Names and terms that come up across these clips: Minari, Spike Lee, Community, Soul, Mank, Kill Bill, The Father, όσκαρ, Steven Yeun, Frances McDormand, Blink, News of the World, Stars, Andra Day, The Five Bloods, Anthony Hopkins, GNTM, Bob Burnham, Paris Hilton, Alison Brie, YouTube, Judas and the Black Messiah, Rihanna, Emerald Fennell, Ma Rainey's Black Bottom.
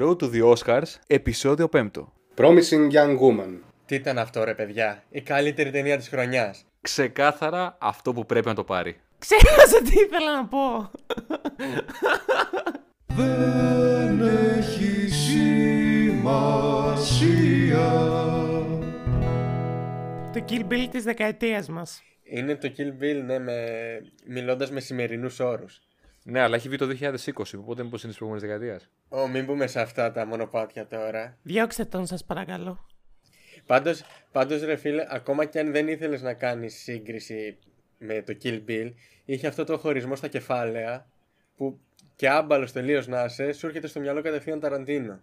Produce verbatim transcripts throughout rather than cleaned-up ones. Road to the Oscars, επεισόδιο πέντε. Promising Young Woman. Τι ήταν αυτό ρε παιδιά, η καλύτερη ταινία της χρονιάς. Ξεκάθαρα αυτό που πρέπει να το πάρει. Ξέχασα τι ήθελα να πω. Δεν έχει σημασία. Το Kill Bill της δεκαετίας μας. Είναι το Kill Bill, ναι, με... μιλώντας με σημερινούς όρους. Ναι, αλλά έχει βγει το δύο χιλιάδες είκοσι, οπότε μήπως είναι της προηγούμενης δεκαετίας. Ω, μην μπούμε σε αυτά τα μονοπάτια τώρα. Διώξτε τον σας παρακαλώ. Πάντως, πάντως ρε φίλε, ακόμα κι αν δεν ήθελες να κάνεις σύγκριση με το Kill Bill, είχε αυτό το χωρισμό στα κεφάλαια που και άμπαλος τελείως να είσαι, σου έρχεται στο μυαλό κατευθείαν Ταραντίνο.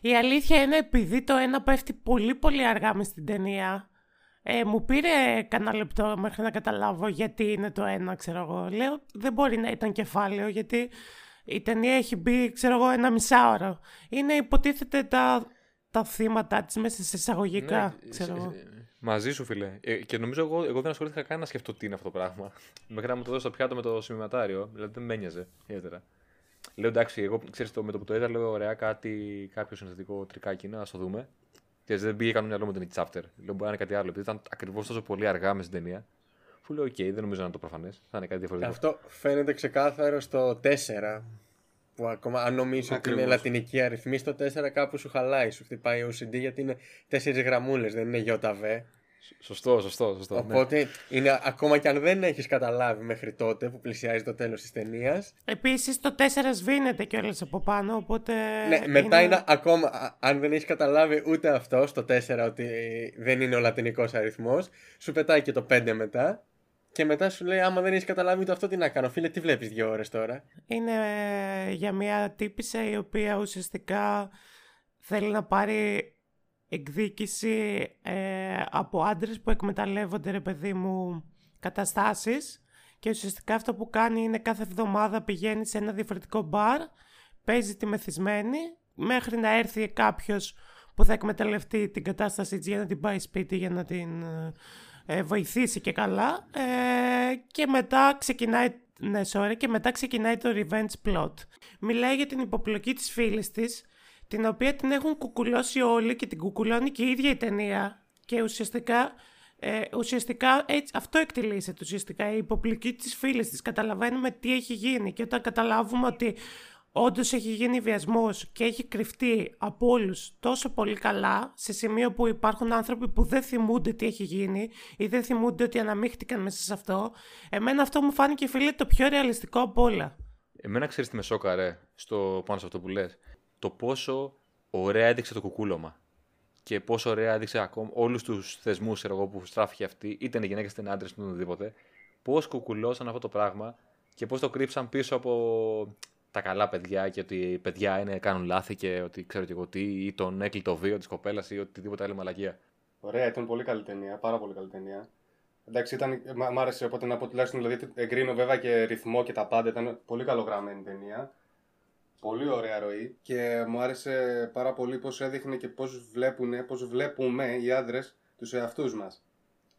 Η αλήθεια είναι επειδή το ένα πέφτει πολύ πολύ αργά μες στην ταινία. Ε, μου πήρε κανένα λεπτό μέχρι να καταλάβω γιατί είναι το ένα, ξέρω εγώ. Λέω δεν μπορεί να ήταν κεφάλαιο γιατί η ταινία έχει μπει, ξέρω εγώ, ένα μισάωρο. Είναι υποτίθεται τα, τα θύματα της μέσα σε εισαγωγικά, ναι, ξέρω εγώ. Μαζί σου φίλε. Ε, και νομίζω εγώ, εγώ δεν ασχολήθηκα καν να σκεφτώ τι είναι αυτό το πράγμα. Μέχρι να μου το δώσω στο πιάτο με το σημειωματάριο, δηλαδή δεν με ένοιαζε ιδιαίτερα. Λέω εντάξει, εγώ ξέρεις το, με το που το είδα, λέω ωραία, κάτι, κάποιο συνθετικό τρικάκι να το δούμε. Και δεν πήγε κανένα μυαλό μου την chapter. Λέω: μπορεί να είναι κάτι άλλο. Επειδή ήταν ακριβώς τόσο πολύ αργά με στην ταινία, που λέω: οκ, okay, δεν νομίζω να είναι το προφανές. Θα είναι κάτι διαφορετικό. Αυτό φαίνεται ξεκάθαρο στο τέσσερα. Που ακόμα, αν νομίζω ότι είναι λατινική αριθμή, στο τέσσερα κάπου σου χαλάει. Σου χτυπάει ο σι ντι γιατί είναι τέσσερις γραμμούλες, δεν είναι γιοταβέ. Σωστό, σωστό, σωστό. Οπότε ναι, είναι, ακόμα κι αν δεν έχεις καταλάβει μέχρι τότε που πλησιάζει το τέλος της ταινίας. Επίσης το τέσσερα σβήνεται κιόλας από πάνω, οπότε. Ναι, μετά είναι, είναι ακόμα. Αν δεν έχεις καταλάβει ούτε αυτό στο τέσσερα ότι δεν είναι ο λατινικός αριθμός, σου πετάει και το πέντε μετά. Και μετά σου λέει: άμα δεν έχεις καταλάβει ούτε αυτό, τι να κάνω. Φίλε, τι βλέπεις δύο ώρες τώρα. Είναι για μια τύπισσα η οποία ουσιαστικά θέλει να πάρει εκδίκηση ε, από άντρες που εκμεταλλεύονται ρε παιδί μου καταστάσεις και ουσιαστικά αυτό που κάνει είναι κάθε εβδομάδα πηγαίνει σε ένα διαφορετικό μπαρ, παίζει τη μεθυσμένη μέχρι να έρθει κάποιος που θα εκμεταλλευτεί την κατάσταση για να την πάει σπίτι για να την ε, βοηθήσει και καλά ε, και μετά ξεκινάει ναι, sorry, και μετά ξεκινάει το revenge plot. Μιλάει για την υποπλοκή της φίλης της, την οποία την έχουν κουκουλώσει όλοι και την κουκουλώνει και η ίδια η ταινία. Και ουσιαστικά, ε, ουσιαστικά έτσι, αυτό εκτελήσεται ουσιαστικά, η υποπλοκή της φίλης της. Καταλαβαίνουμε τι έχει γίνει και όταν καταλάβουμε ότι όντως έχει γίνει βιασμός και έχει κρυφτεί από όλους τόσο πολύ καλά, σε σημείο που υπάρχουν άνθρωποι που δεν θυμούνται τι έχει γίνει ή δεν θυμούνται ότι αναμίχτηκαν μέσα σε αυτό. Εμένα αυτό μου φάνηκε φίλε το πιο ρεαλιστικό από όλα. Εμένα ξέρεις τι με σόκαρε στο πάνω σε αυτό που λες. Το πόσο ωραία έδειξε το κουκούλωμα και πόσο ωραία έδειξε ακόμα όλους τους θεσμούς εγώ, που στράφηκε αυτή, είτε είναι γυναίκες είτε είναι άντρες, είτε οτιδήποτε, πώς κουκουλώσαν αυτό το πράγμα και πώς το κρύψαν πίσω από τα καλά παιδιά και ότι οι παιδιά είναι, κάνουν λάθη και ότι ξέρω και εγώ τι, ή τον έκλειτο βίο της κοπέλας ή οτιδήποτε άλλη μαλακία. Ωραία, ήταν πολύ καλή ταινία, πάρα πολύ καλή ταινία. Εντάξει, ήταν, μ' άρεσε οπότε να πω τουλάχιστον, δηλαδή εγκρίνω βέβαια και ρυθμό και τα πάντα, ήταν πολύ καλογραμμένη ταινία. Πολύ ωραία ροή και μου άρεσε πάρα πολύ πώς έδειχνε και πώς βλέπουνε, πώς βλέπουμε οι άντρες τους εαυτούς μας.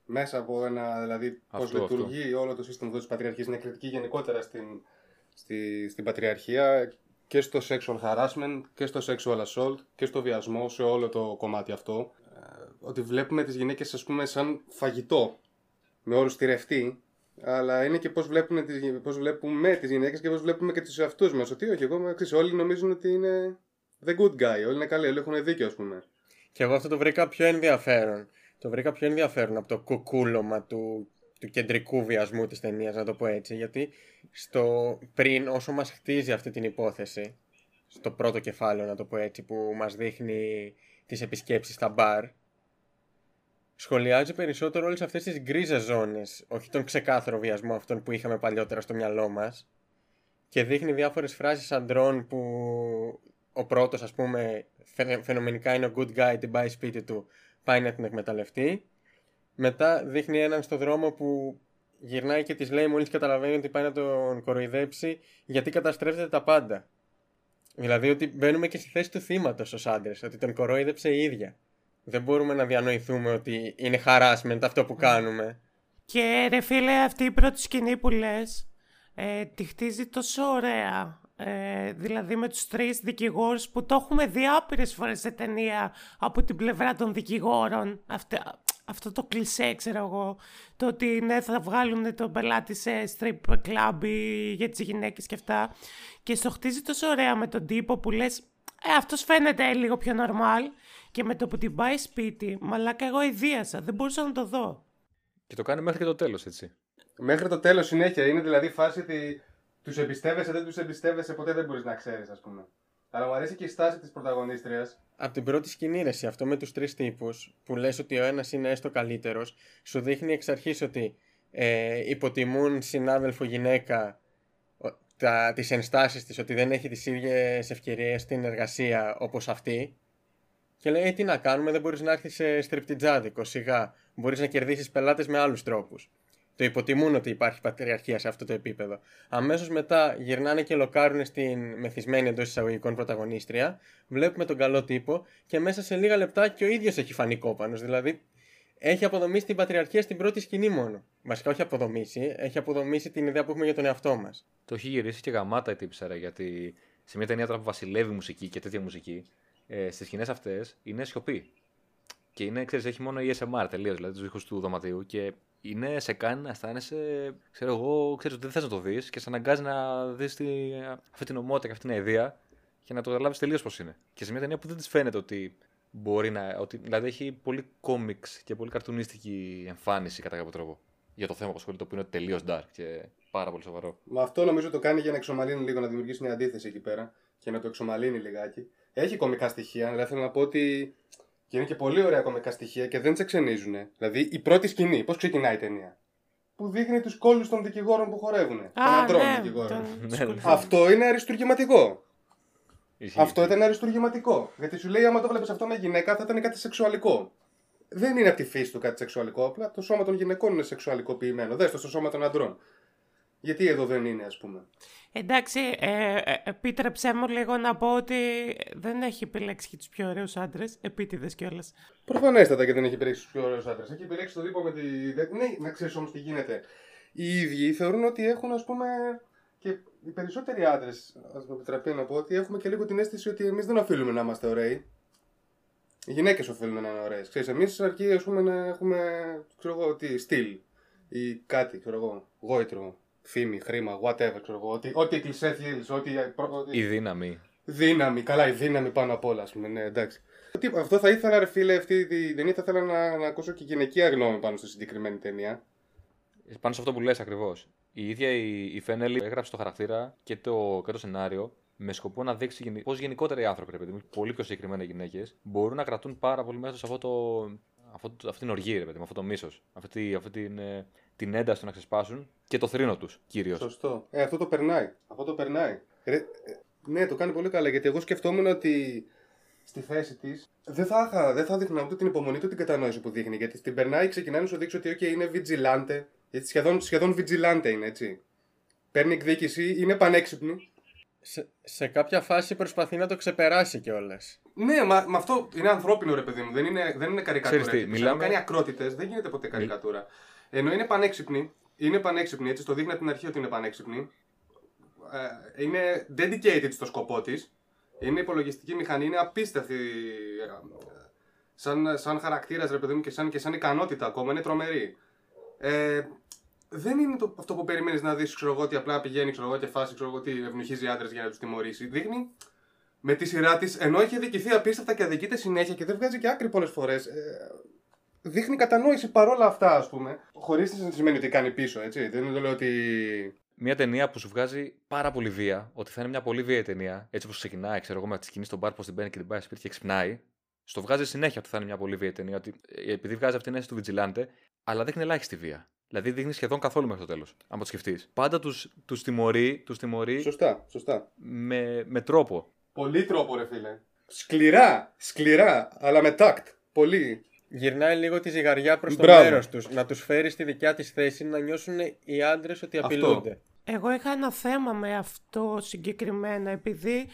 Μέσα από ένα, δηλαδή πώς λειτουργεί αυτό. Όλο το σύστημα εδώ της πατριαρχίας, είναι κριτική γενικότερα στην, στη, στην πατριαρχία και στο sexual harassment και στο sexual assault και στο βιασμό, σε όλο το κομμάτι αυτό. Ε, ότι βλέπουμε τις γυναίκες ας πούμε σαν φαγητό, με όρους τυρευτή. Αλλά είναι και πώς βλέπουμε τις, πώς βλέπουμε τις γυναίκες και πώς βλέπουμε και τους εαυτούς μας. Ότι όχι, εγώ ξέρεις, όλοι νομίζουν ότι είναι the good guy, όλοι είναι καλοί, όλοι έχουν δίκιο, ας πούμε. Και εγώ αυτό το βρήκα πιο ενδιαφέρον. Το βρήκα πιο ενδιαφέρον από το κουκούλωμα του, του κεντρικού βιασμού της ταινίας, να το πω έτσι. Γιατί στο, πριν, όσο μας χτίζει αυτή την υπόθεση, στο πρώτο κεφάλαιο, να το πω έτσι, που μας δείχνει τις επισκέψεις στα μπαρ, σχολιάζει περισσότερο όλες αυτές τις γκρίζες ζώνες, όχι τον ξεκάθαρο βιασμό αυτόν που είχαμε παλιότερα στο μυαλό μας, και δείχνει διάφορες φράσεις αντρών που ο πρώτος, ας πούμε, φαινομενικά είναι ο good guy, την πάει σπίτι του, πάει να την εκμεταλλευτεί. Μετά δείχνει έναν στο δρόμο που γυρνάει και της λέει μόλις καταλαβαίνει ότι πάει να τον κοροϊδέψει, γιατί καταστρέφεται τα πάντα. Δηλαδή ότι μπαίνουμε και στη θέση του θύματος ως άντρες, ότι τον κοροϊδέψε η ίδια. Δεν μπορούμε να διανοηθούμε ότι είναι harassment αυτό που κάνουμε. Και ρε φίλε, αυτή η πρώτη σκηνή που λες ε, τη χτίζει τόσο ωραία Ε, δηλαδή με τους τρεις δικηγόρους που το έχουμε δει άπειρες φορές σε ταινία από την πλευρά των δικηγόρων. Αυτά, αυτό το κλισέ, ξέρω εγώ, το ότι ναι, θα βγάλουν τον πελάτη σε strip club ή για τις γυναίκες και αυτά, και στο χτίζει τόσο ωραία με τον τύπο που λες ε, αυτός φαίνεται λίγο πιο normal, και με το που την πάει σπίτι, μαλάκα, εγώ ιδίασα, δεν μπορούσα να το δω. Και το κάνει μέχρι και το τέλος, έτσι. Μέχρι το τέλος συνέχεια, είναι δηλαδή φάση ότι τους εμπιστεύεσαι, δεν τους εμπιστεύεσαι, ποτέ δεν μπορείς να ξέρεις, ας πούμε. Αλλά μου αρέσει και η στάση της πρωταγωνίστριας. Από την πρώτη σκηνή, ρε, αυτό με τους τρεις τύπους, που λες ότι ο ένας είναι έστω καλύτερος, σου δείχνει εξ αρχής ότι ε, υποτιμούν συνάδελφο γυναίκα τα, τις ενστάσεις της, ότι δεν έχει τις ίδιες ευκαιρίες στην εργασία όπως αυτή. Και λέει, ε, τι να κάνουμε, δεν μπορείς να έρθεις σε στριπτιτζάδικο, σιγά. Μπορείς να κερδίσεις πελάτες με άλλους τρόπους. Το υποτιμούν ότι υπάρχει πατριαρχία σε αυτό το επίπεδο. Αμέσως μετά γυρνάνε και λοκάρουν στην μεθυσμένη εντός εισαγωγικών πρωταγωνίστρια. Βλέπουμε τον καλό τύπο και μέσα σε λίγα λεπτά και ο ίδιος έχει φανεί κόπανος. Δηλαδή έχει αποδομήσει την πατριαρχία στην πρώτη σκηνή μόνο. Βασικά όχι αποδομήσει, έχει αποδομήσει την ιδέα που έχουμε για τον εαυτό μας. Το έχει γυρίσει και γαμάτα η τύψαρα, γιατί σε μια ταινία τώρα που βασιλεύει μουσική και τέτοια μουσική, ε, στις σκηνές αυτές είναι σιωπή. Και είναι, ξέρεις, έχει μόνο έι ες εμ αρ τελείως, δηλαδή τους ήχους του δωματίου, και είναι, σε κάνει να αισθάνεσαι, ξέρω εγώ, ξέρεις ότι δεν θες να το δεις και σε αναγκάζει να δεις τη, αυτή την ομότητα και αυτή την αηδία και να το καταλάβεις τελείως πώς είναι. Και σε μια ταινία που δεν της φαίνεται ότι μπορεί να. Ότι, δηλαδή έχει πολύ κόμιξ και πολύ καρτουνίστικη εμφάνιση κατά κάποιο τρόπο για το θέμα που ασχολείται, το οποίο είναι τελείως dark και πάρα πολύ σοβαρό. Μα αυτό νομίζω το κάνει για να εξομαλύνει λίγο, να δημιουργήσει μια αντίθεση εκεί πέρα και να το εξομαλύνει λιγάκι. Έχει κομικά στοιχεία, αλλά θέλω να πω ότι. Και είναι και πολύ ωραία κομικά στοιχεία και δεν ξενίζουν. Δηλαδή η πρώτη σκηνή, πώς ξεκινάει η ταινία, που δείχνει τους κόλλους των δικηγόρων που χορεύουν. Ah, των αντρών ναι, δικηγόρων. Τον... Αυτό είναι αριστουργηματικό. Αυτό ήταν αριστουργηματικό. Γιατί σου λέει, άμα το βλέπεις αυτό με γυναίκα, θα ήταν κάτι σεξουαλικό. Δεν είναι από τη φύση του κάτι σεξουαλικό, απλά το σώμα των γυναικών είναι σεξουαλικοποιημένο. Δες το στο σώμα των αντρών. Γιατί εδώ δεν είναι, ας πούμε. Εντάξει, ε, επίτρεψέ μου λίγο να πω ότι δεν έχει επιλέξει και τους πιο ωραίους άντρες, επίτηδες κιόλας. Προφανέστατα και δεν έχει επιλέξει τους πιο ωραίους άντρες. Έχει επιλέξει τον τύπο με τη. Ναι, να ξέρεις όμως τι γίνεται. Οι ίδιοι θεωρούν ότι έχουν, ας πούμε. Και οι περισσότεροι άντρες, ας μου επιτραπεί να πω, ότι έχουμε και λίγο την αίσθηση ότι εμείς δεν οφείλουμε να είμαστε ωραίοι. Οι γυναίκες οφείλουν να είναι ωραίες. Ξέρεις, εμείς αρκεί, ας πούμε, να έχουμε. Ξέρω εγώ τι, στυλ ή κάτι, ξέρω εγώ, γόητρο. Φήμη, χρήμα, whatever, ξέρω εγώ. Ό,τι κλισέ θέλεις, ό,τι. Η δύναμη. Δύναμη, καλά, η δύναμη πάνω απ' όλα, ας πούμε. Ναι, εντάξει. Αυτό θα ήθελα, ρε φίλε, αυτή την ταινία θα ήθελα να, να ακούσω και γυναικεία γνώμη πάνω στη συγκεκριμένη ταινία. Πάνω σε αυτό που λες ακριβώς. Η ίδια η, η Φενέλη έγραψε το χαρακτήρα και το, και το σενάριο με σκοπό να δείξει πως γενικότερα οι άνθρωποι, ρε παιδί μου, πολύ πιο συγκεκριμένα γυναίκες, μπορούν να κρατούν πάρα πολύ μέσα σε αυτό το. Αυτό, αυτή την οργή, ρε παιδί μου, αυτό το μίσος. Αυτή, αυτή την. Ε... την ένταση του να ξεσπάσουν και το θρήνο τους, κυρίως. Σωστό. Ε, αυτό το περνάει. Αυτό το περνάει. Ρε, ε, ναι, το κάνει πολύ καλά, γιατί εγώ σκεφτόμουν ότι στη θέση της δεν θα, είχα, δεν θα δείχνα ούτε την υπομονή του, την κατανόηση που δείχνει, γιατί την περνάει, ξεκινάει να σου δείξει ότι okay, είναι vigilante, γιατί σχεδόν, σχεδόν vigilante είναι, έτσι. Παίρνει εκδίκηση, είναι πανέξυπνη. Σε, σε κάποια φάση προσπαθεί να το ξεπεράσει κιόλας. Ναι, μα, μα αυτό είναι ανθρώπινο, ρε παιδί μου. Δεν είναι, δεν είναι καρικατούρα. Ξέρεις τι, μιλάμε... κάνει ακρότητες, δεν γίνεται ποτέ καρικατούρα. Ενώ είναι πανέξυπνη, είναι πανέξυπνη, έτσι, το δείχνει από την αρχή ότι είναι πανέξυπνη. Ε, είναι dedicated στο σκοπό της. Είναι υπολογιστική μηχανή, είναι απίστευτη. Σαν, σαν χαρακτήρας, ρε παιδί μου, και σαν, και σαν ικανότητα ακόμα, είναι τρομερή. Ε, δεν είναι το, αυτό που περιμένεις να δεις, ξέρω εγώ, ότι απλά πηγαίνει, ξέρω εγώ, και φάση, ξέρω εγώ, ότι ευνοχίζει άντρες για να τους τιμωρήσει. Δείχνει με τη σειρά της, ενώ έχει δικηθεί απίστευτα και αδικείται συνέχεια και δεν βγάζει και άκρη πολλές φορές. Ε, Δείχνει κατανόηση παρόλα αυτά, ας πούμε. Χωρίς να σημαίνει ότι κάνει πίσω, έτσι. Δεν το λέω ότι. Μια ταινία που σου βγάζει πάρα πολύ βία, ότι θα είναι μια πολύ βία ταινία, έτσι όπως ξεκινάει, ξέρω εγώ, με τη σκηνή στον μπαρ, πώς την παίρνει και την πάει σπίτι και ξυπνάει. Στο βγάζει συνέχεια ότι θα είναι μια πολύ βία ταινία, ότι επειδή βγάζει αυτή την αίσθηση του vigilante, αλλά δείχνει ελάχιστη βία. Δηλαδή δείχνει σχεδόν καθόλου μέχρι το τέλος, αν το σκεφτείς. Πάντα τους τιμωρεί, τους τιμωρεί. Σωστά, σωστά. Με, με τρόπο. Πολύ τρόπο, ρε φίλε. Σκληρά, σκληρά, αλλά με τάκτ. Πολύ. Γυρνάει λίγο τη ζυγαριά προς το μέρος τους, να τους φέρει στη δικιά της θέση, να νιώσουν οι άντρες ότι απειλούνται. Εγώ είχα ένα θέμα με αυτό συγκεκριμένα, επειδή,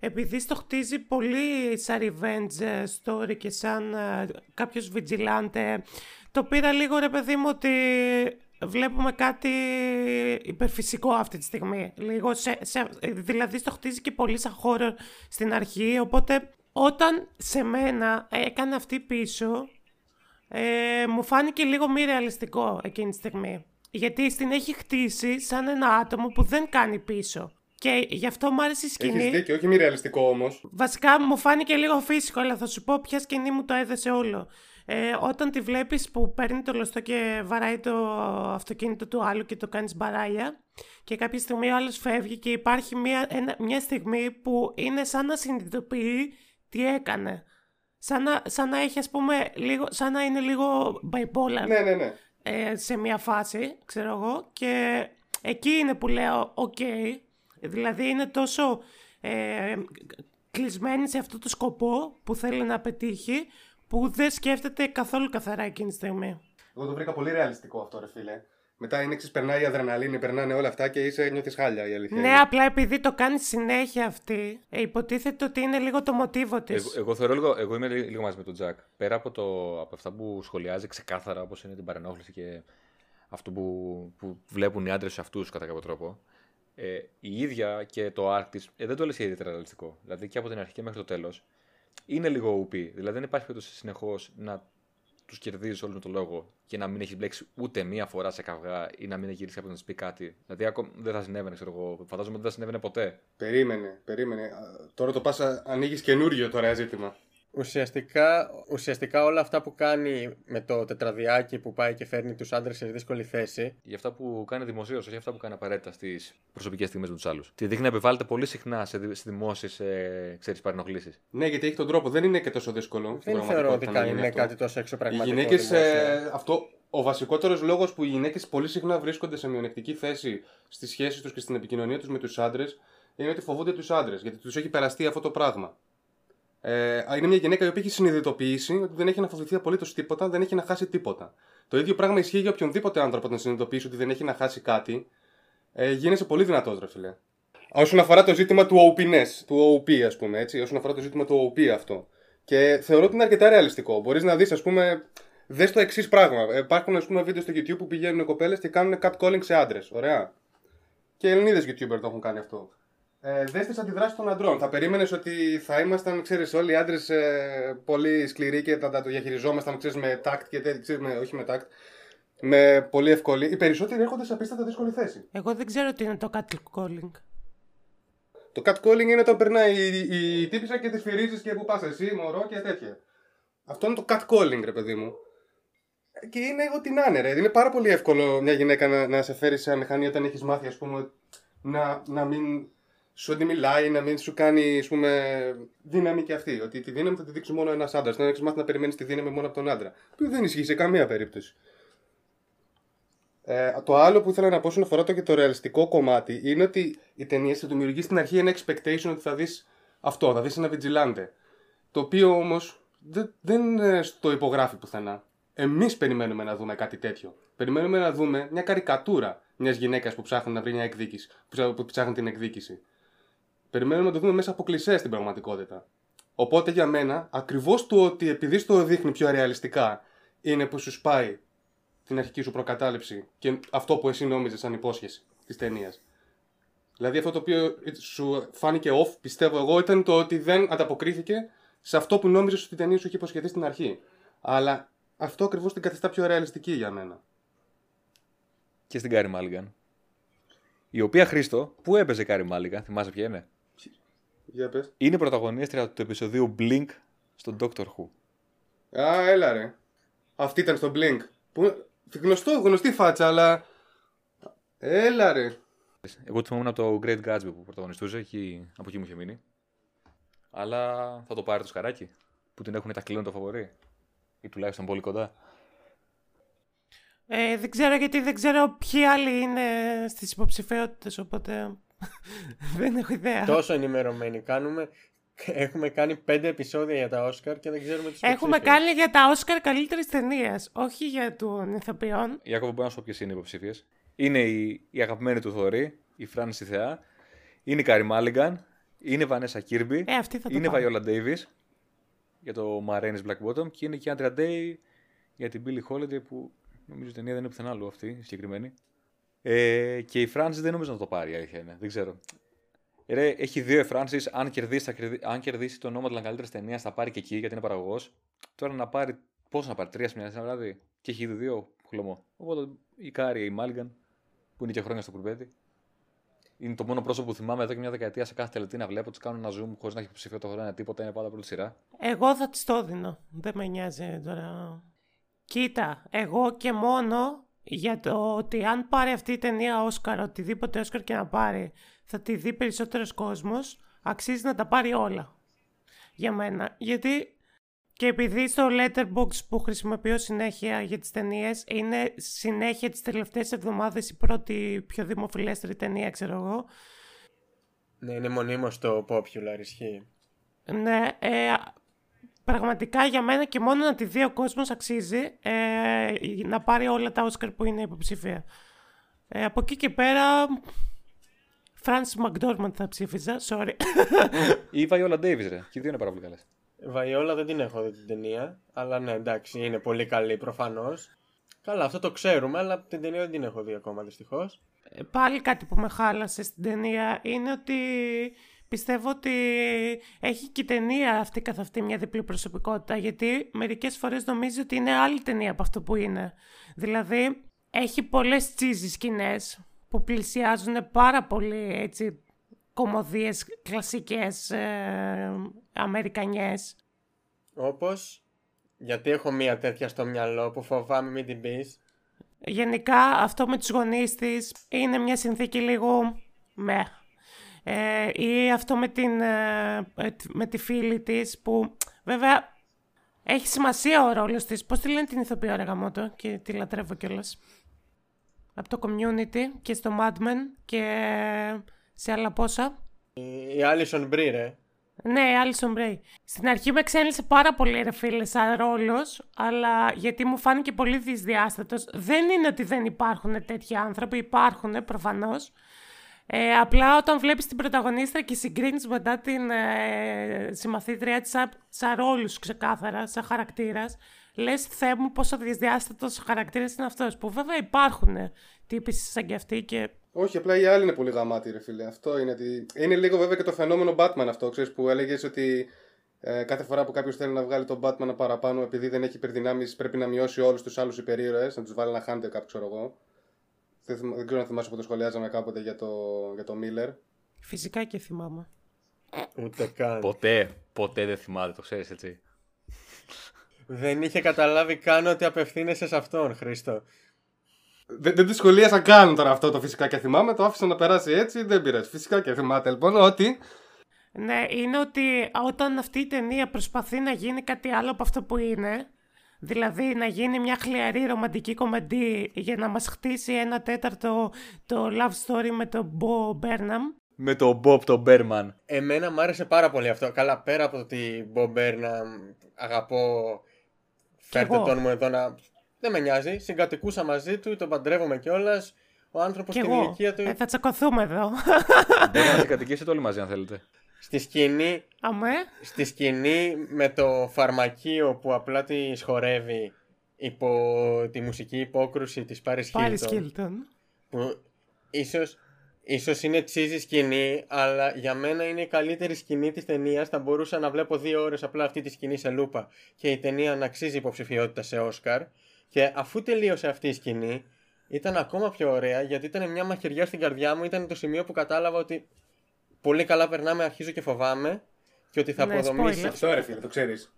επειδή στο χτίζει πολύ σαν revenge story και σαν uh, κάποιος vigilante. Το πήρα λίγο, ρε παιδί μου, ότι βλέπουμε κάτι υπερφυσικό αυτή τη στιγμή. Λίγο σε, σε, δηλαδή το χτίζει και πολύ σαν χώρο στην αρχή, οπότε όταν σε μένα έκανε αυτή πίσω, ε, μου φάνηκε λίγο μη ρεαλιστικό εκείνη τη στιγμή. Γιατί στην έχει χτίσει σαν ένα άτομο που δεν κάνει πίσω. Και γι' αυτό μου άρεσε η σκηνή. Έχεις δίκιο, όχι μη ρεαλιστικό όμως. Βασικά μου φάνηκε λίγο φύσικο, αλλά θα σου πω ποια σκηνή μου το έδεσε όλο. Ε, όταν τη βλέπεις που παίρνει το λωστό και βαράει το αυτοκίνητο του άλλου και το κάνει μπαράγια, και κάποια στιγμή ο άλλος φεύγει και υπάρχει μια, ένα, μια στιγμή που είναι σαν να συνειδητοποιεί τι έκανε. Σαν να, σαν να έχει, ας πούμε, λίγο, σαν να είναι λίγο bipolar. Ναι, ναι, ναι. Ε, σε μια φάση, ξέρω εγώ. Και εκεί είναι που λέω, οκ. Okay, δηλαδή είναι τόσο ε, κλεισμένη σε αυτό το σκοπό που θέλει να πετύχει, που δεν σκέφτεται καθόλου καθαρά εκείνη τη στιγμή. Εγώ το βρήκα πολύ ρεαλιστικό αυτό, ρε φίλε. Μετά είναι ξυπνάει η αδρεναλίνη, περνάνε όλα αυτά και είσαι νιώθεις χάλια, η αλήθεια. Ναι, είναι. Απλά επειδή το κάνει συνέχεια αυτή, υποτίθεται ότι είναι λίγο το μοτίβο της. Εγώ, εγώ θεωρώ λίγο, εγώ είμαι λίγο μαζί με τον Τζακ. Πέρα από, το, από αυτά που σχολιάζει ξεκάθαρα, όπως είναι την παρενόχληση και αυτό που, που βλέπουν οι άντρες σε αυτούς κατά κάποιο τρόπο. Ε, η ίδια και το arc της ε, δεν το λες ιδιαίτερα ρεαλιστικό. Δηλαδή και από την αρχή μέχρι το τέλος είναι λίγο ουπί. Δηλαδή δεν υπάρχει περίπτωση συνεχώς να τους κερδίζεις όλους με τον λόγο και να μην έχεις μπλέξει ούτε μία φορά σε καυγά ή να μην έχει γυρίσει από να σου πει κάτι. Δηλαδή ακόμα δεν θα συνέβαινε, ξέρω εγώ. Φαντάζομαι ότι δεν θα συνέβαινε ποτέ. Περίμενε, περίμενε. Τώρα το πας ανοίγεις καινούριο τώρα ζήτημα. Ουσιαστικά, ουσιαστικά όλα αυτά που κάνει με το τετραδιάκι που πάει και φέρνει τους άντρες σε δύσκολη θέση. Για αυτά που κάνει δημοσίως, όχι αυτά που κάνει απαραίτητα στις προσωπικές στιγμές με τους άλλους. Τη δείχνει να επιβάλλεται πολύ συχνά σε δημόσιες παρενοχλήσεις. Ναι, γιατί έχει τον τρόπο, δεν είναι και τόσο δύσκολο. Δεν θεωρώ ότι είναι αυτό. Κάτι τόσο εξωπραγματικό. Οι γυναίκες, ε, αυτό, ο βασικότερος λόγος που οι γυναίκες πολύ συχνά βρίσκονται σε μειονεκτική θέση στις σχέσεις τους και στην επικοινωνία τους με τους άντρες είναι ότι φοβούνται τους άντρες, γιατί τους έχει περαστεί αυτό το πράγμα. Ε, είναι μια γυναίκα η οποία έχει συνειδητοποιήσει ότι δεν έχει να φοβηθεί απολύτως τίποτα, δεν έχει να χάσει τίποτα. Το ίδιο πράγμα ισχύει για οποιονδήποτε άνθρωπο να συνειδητοποιήσει ότι δεν έχει να χάσει κάτι. Ε, γίνεσαι πολύ δυνατός, ρε φίλε. Όσον αφορά το ζήτημα του openness, του O P, ας πούμε, έτσι. Όσον αφορά το ζήτημα του O P αυτό. Και θεωρώ ότι είναι αρκετά ρεαλιστικό. Μπορείς να δεις, ας πούμε, δες το εξής πράγμα. Ε, υπάρχουν, ας πούμε, βίντεο στο YouTube που πηγαίνουν κοπέλες και κάνουν catcalling σε άντρες. Ωραία. Και Ελληνίδες YouTuber το έχουν κάνει αυτό. Ε, δες τις αντιδράσεις των αντρών. Θα περίμενες ότι θα ήμασταν, ξέρεις, όλοι οι άντρες ε, πολύ σκληροί και θα τα το διαχειριζόμασταν, ξέρεις, με τάκτ και τέτοια. Όχι με τάκτ. Με πολύ ευκολή. Οι περισσότεροι έρχονται σε απίστατα δύσκολη θέση. Εγώ δεν ξέρω τι είναι το catcalling. Το catcalling είναι όταν περνάει η, η τύπισσα και τη σφυρίζεις και που πας εσύ, μωρό και τέτοια. Αυτό είναι το catcalling, ρε παιδί μου. Και είναι ό,τι να είναι, ρε. Είναι πάρα πολύ εύκολο μια γυναίκα να, να σε φέρει σε αμηχανία όταν έχεις μάθει, ας πούμε, να, να μην. Σου αντιμιλάει, να μην σου κάνει, ας πούμε, δύναμη και αυτή. Ότι τη δύναμη θα τη δείξει μόνο ένας άντρας. Να έχεις μάθει να περιμένεις τη δύναμη μόνο από τον άντρα. Που δεν ισχύει σε καμία περίπτωση. Ε, το άλλο που ήθελα να πω όσον αφορά το και το ρεαλιστικό κομμάτι είναι ότι η ταινία σου δημιουργεί στην αρχή ένα expectation ότι θα δεις αυτό, θα δεις ένα vigilante. Το οποίο όμως δεν, δεν το υπογράφει πουθενά. Εμείς περιμένουμε να δούμε κάτι τέτοιο. Περιμένουμε να δούμε μια καρικατούρα μιας γυναίκας που ψάχνει να βρει μια εκδίκηση, που ψάχνει την εκδίκηση. Περιμένουμε να το δούμε μέσα από κλισέ στην πραγματικότητα. Οπότε για μένα, ακριβώς το ότι επειδή στο δείχνει πιο ρεαλιστικά, είναι που σου σπάει την αρχική σου προκατάληψη και αυτό που εσύ νόμιζες σαν υπόσχεση της ταινίας. Δηλαδή αυτό το οποίο σου φάνηκε off, πιστεύω εγώ, ήταν το ότι δεν ανταποκρίθηκε σε αυτό που νόμιζες ότι η ταινία σου είχε υποσχεθεί στην αρχή. Αλλά αυτό ακριβώς την καθιστά πιο ρεαλιστική για μένα. Και στην Κάρι Μάλιγκαν. Η οποία, Χρήστο, πού έπαιζε Κάρι Μάλιγκαν, θυμάσαι ποια είναι. Για είναι πρωταγωνίστρια του επεισοδίου Blink στον Doctor Who. Α, έλα ρε. Αυτή ήταν στο Blink. Που... Γνωστό, γνωστή φάτσα, αλλά. Έλα ρε. Εγώ τη θυμόμουν από το Great Gatsby που πρωταγωνιστούσε, εκεί... από εκεί μου είχε μείνει. Αλλά θα το πάρει το σκαράκι που την έχουν τα κλείνω το φαβορί. Ή τουλάχιστον πολύ κοντά. Ε, δεν ξέρω γιατί δεν ξέρω ποιοι άλλοι είναι στις υποψηφιότητες, οπότε. Δεν έχω ιδέα. Τόσο ενημερωμένοι κάνουμε. Έχουμε κάνει πέντε επεισόδια για τα Όσκαρ και δεν ξέρουμε τις υποψήφιες. Έχουμε κάνει για τα Όσκαρ καλύτερης ταινίας, όχι για των ηθοποιών. Ιάκωβο, μπορώ να σου πω ποιες είναι οι υποψήφιες. Είναι η, η αγαπημένη του Θορή, η Φράνση Θεά. Είναι η Κάρι Μάλιγκαν. Είναι η Βανέσα Κίρμπι. Ε, αυτή θα το είναι η Βαϊόλα Ντέιβις για το Ma Rainey's Black Bottom. Και είναι και η Άντρα Ντέι για την Billie Holiday που Νομίζω η ταινία δεν είναι πουθενά αλλού αυτή η συγκεκριμένη. Ε, και η Frances δεν νομίζω να το πάρει, αλήθεια είναι. Δεν ξέρω. Ρε, έχει δύο η Frances. Αν κερδίσει, θα κερδίσει, αν κερδίσει το Nomadland καλύτερη ταινία, θα πάρει και εκεί γιατί είναι παραγωγός. Τώρα να πάρει. Πόσο να πάρει, τρία σε μια βράδυ και έχει ήδη δύο χλωμό. Οπότε η Κάρι, η Mulligan, που είναι και χρόνια στο κουρπέδι. Είναι το μόνο πρόσωπο που θυμάμαι εδώ και μια δεκαετία σε κάθε τελετή να βλέπω. Τους κάνουν ένα zoom χωρίς να έχει ψηφιότητα το χρόνο, τίποτα, είναι πάντα πρώτη σειρά. Εγώ θα τη το δίνω. Δεν με νοιάζει τώρα. Κοίτα, εγώ και μόνο για το ότι αν πάρει αυτή η ταινία Όσκαρ, οτιδήποτε Όσκαρ και να πάρει, θα τη δει περισσότερος κόσμος, αξίζει να τα πάρει όλα. Για μένα. Γιατί. Και επειδή στο Letterboxd που χρησιμοποιώ συνέχεια για τις ταινίες, είναι συνέχεια τις τελευταίες εβδομάδες η πρώτη πιο δημοφιλέστερη ταινία, ξέρω εγώ. Ναι, είναι μονίμως το popular, ισχύει. Ναι, ε, πραγματικά για μένα και μόνο να τη δει ο κόσμος αξίζει ε, να πάρει όλα τα Oscar που είναι υποψηφία. Ε, από εκεί και πέρα... Frances McDormand θα ψήφιζα, sorry. Ή Viola Davis, ρε. Και οι δύο είναι πάρα πολύ καλές. Βαϊόλα δεν την έχω δει την ταινία, αλλά ναι, εντάξει, είναι πολύ καλή προφανώς. Καλά, αυτό το ξέρουμε, αλλά την ταινία δεν την έχω δει ακόμα, δυστυχώς. Ε, πάλι κάτι που με χάλασε στην ταινία είναι ότι πιστεύω ότι έχει και η ταινία αυτή καθ' αυτή μια διπλή προσωπικότητα, γιατί μερικές φορές νομίζει ότι είναι άλλη ταινία από αυτό που είναι. Δηλαδή, έχει πολλές τσίζι σκηνές που πλησιάζουν πάρα πολύ έτσι... κομμωδίες κλασικές ε, αμερικανιές. Όπως, γιατί έχω μία τέτοια στο μυαλό που φοβάμαι μην την πεις. Γενικά αυτό με τους γονείς της είναι μια συνθήκη λίγο με. Ε, ή αυτό με, την, ε, με τη φίλη της που βέβαια έχει σημασία ο ρόλος της. Πώς τη λένε την ηθοποιό ρε γαμώτο, και τη λατρεύω κιόλας. Από το Community και στο Mad Men και... σε άλλα πόσα. Η Alison Brie, ρε. Ναι, η Alison Brie. Στην αρχή με ξένησε πάρα πολύ, ρε φίλε, σαν ρόλος, αλλά γιατί μου φάνηκε πολύ δυσδιάστατος. Δεν είναι ότι δεν υπάρχουν τέτοιοι άνθρωποι, υπάρχουν προφανώς. Ε, απλά όταν βλέπεις την πρωταγωνίστρα και συγκρίνεις μετά την ε, συμμαθήτριά της σαν, σαν ρόλους ξεκάθαρα, σαν χαρακτήρας, λες, Θεέ μου, πόσο δυσδιάστατος χαρακτήρας είναι αυτός. Που βέβαια υπάρχουν τύποι σαν και αυτοί και... Όχι, απλά η άλλη είναι πολύ γαμάτη, ρε φίλε. Αυτό είναι. Ότι... είναι λίγο βέβαια και το φαινόμενο Batman αυτό, ξέρεις, που έλεγες ότι ε, κάθε φορά που κάποιος θέλει να βγάλει τον Batman παραπάνω, επειδή δεν έχει υπερδυνάμεις, πρέπει να μειώσει όλους τους άλλους υπερήρωες, να τους βάλει να χάνεται κάπου, ξέρω εγώ. Δεν, δεν ξέρω αν θυμάσαι που το σχολιάζαμε κάποτε για το, για το Miller. Φυσικά και θυμάμαι. Ούτε καν. Ποτέ, ποτέ δεν θυμάται, το ξέρεις έτσι. Δεν είχε καταλάβει καν ότι απευθύνεσαι σε αυτόν, Χρήστο. Δεν, δεν τη σχολίασα καν τώρα αυτό το φυσικά και θυμάμαι. Το άφησα να περάσει έτσι, δεν πειράζει. Φυσικά και θυμάται λοιπόν ότι. Ναι, είναι ότι όταν αυτή η ταινία προσπαθεί να γίνει κάτι άλλο από αυτό που είναι, δηλαδή να γίνει μια χλιαρή ρομαντική κομμεντή για να μας χτίσει ένα τέταρτο το love story με τον Bob Burnham. Με τον Bob τον Burnham. Εμένα μου άρεσε πάρα πολύ αυτό. Καλά, πέρα από το ότι Bob Burnham αγαπώ. Φέρτε τον μου εδώ να. Δεν με νοιάζει, συγκατοικούσα μαζί του, τον παντρεύομαι κιόλας. Ο άνθρωπος στην ηλικία του. Ε, θα τσακωθούμε εδώ. Μπορείτε να συγκατοικήσετε όλοι μαζί, αν θέλετε. Στη σκηνή. Αμέ. Στη σκηνή με το φαρμακείο που απλά τη χορεύει υπό τη μουσική υπόκρουση της Paris Hilton. Που ίσως, ίσως είναι cheesy σκηνή, αλλά για μένα είναι η καλύτερη σκηνή της ταινίας. Θα μπορούσα να βλέπω δύο ώρες απλά αυτή τη σκηνή σε λούπα και η ταινία να αξίζει υποψηφιότητα σε Όσκαρ. Και αφού τελείωσε αυτή η σκηνή, ήταν ακόμα πιο ωραία γιατί ήταν μια μαχαιριά στην καρδιά μου. Ήταν το σημείο που κατάλαβα ότι πολύ καλά περνάμε, αρχίζω και φοβάμαι. Και ότι θα ναι, αποδομήσει. Αυτό ρε φίλε, το ξέρεις.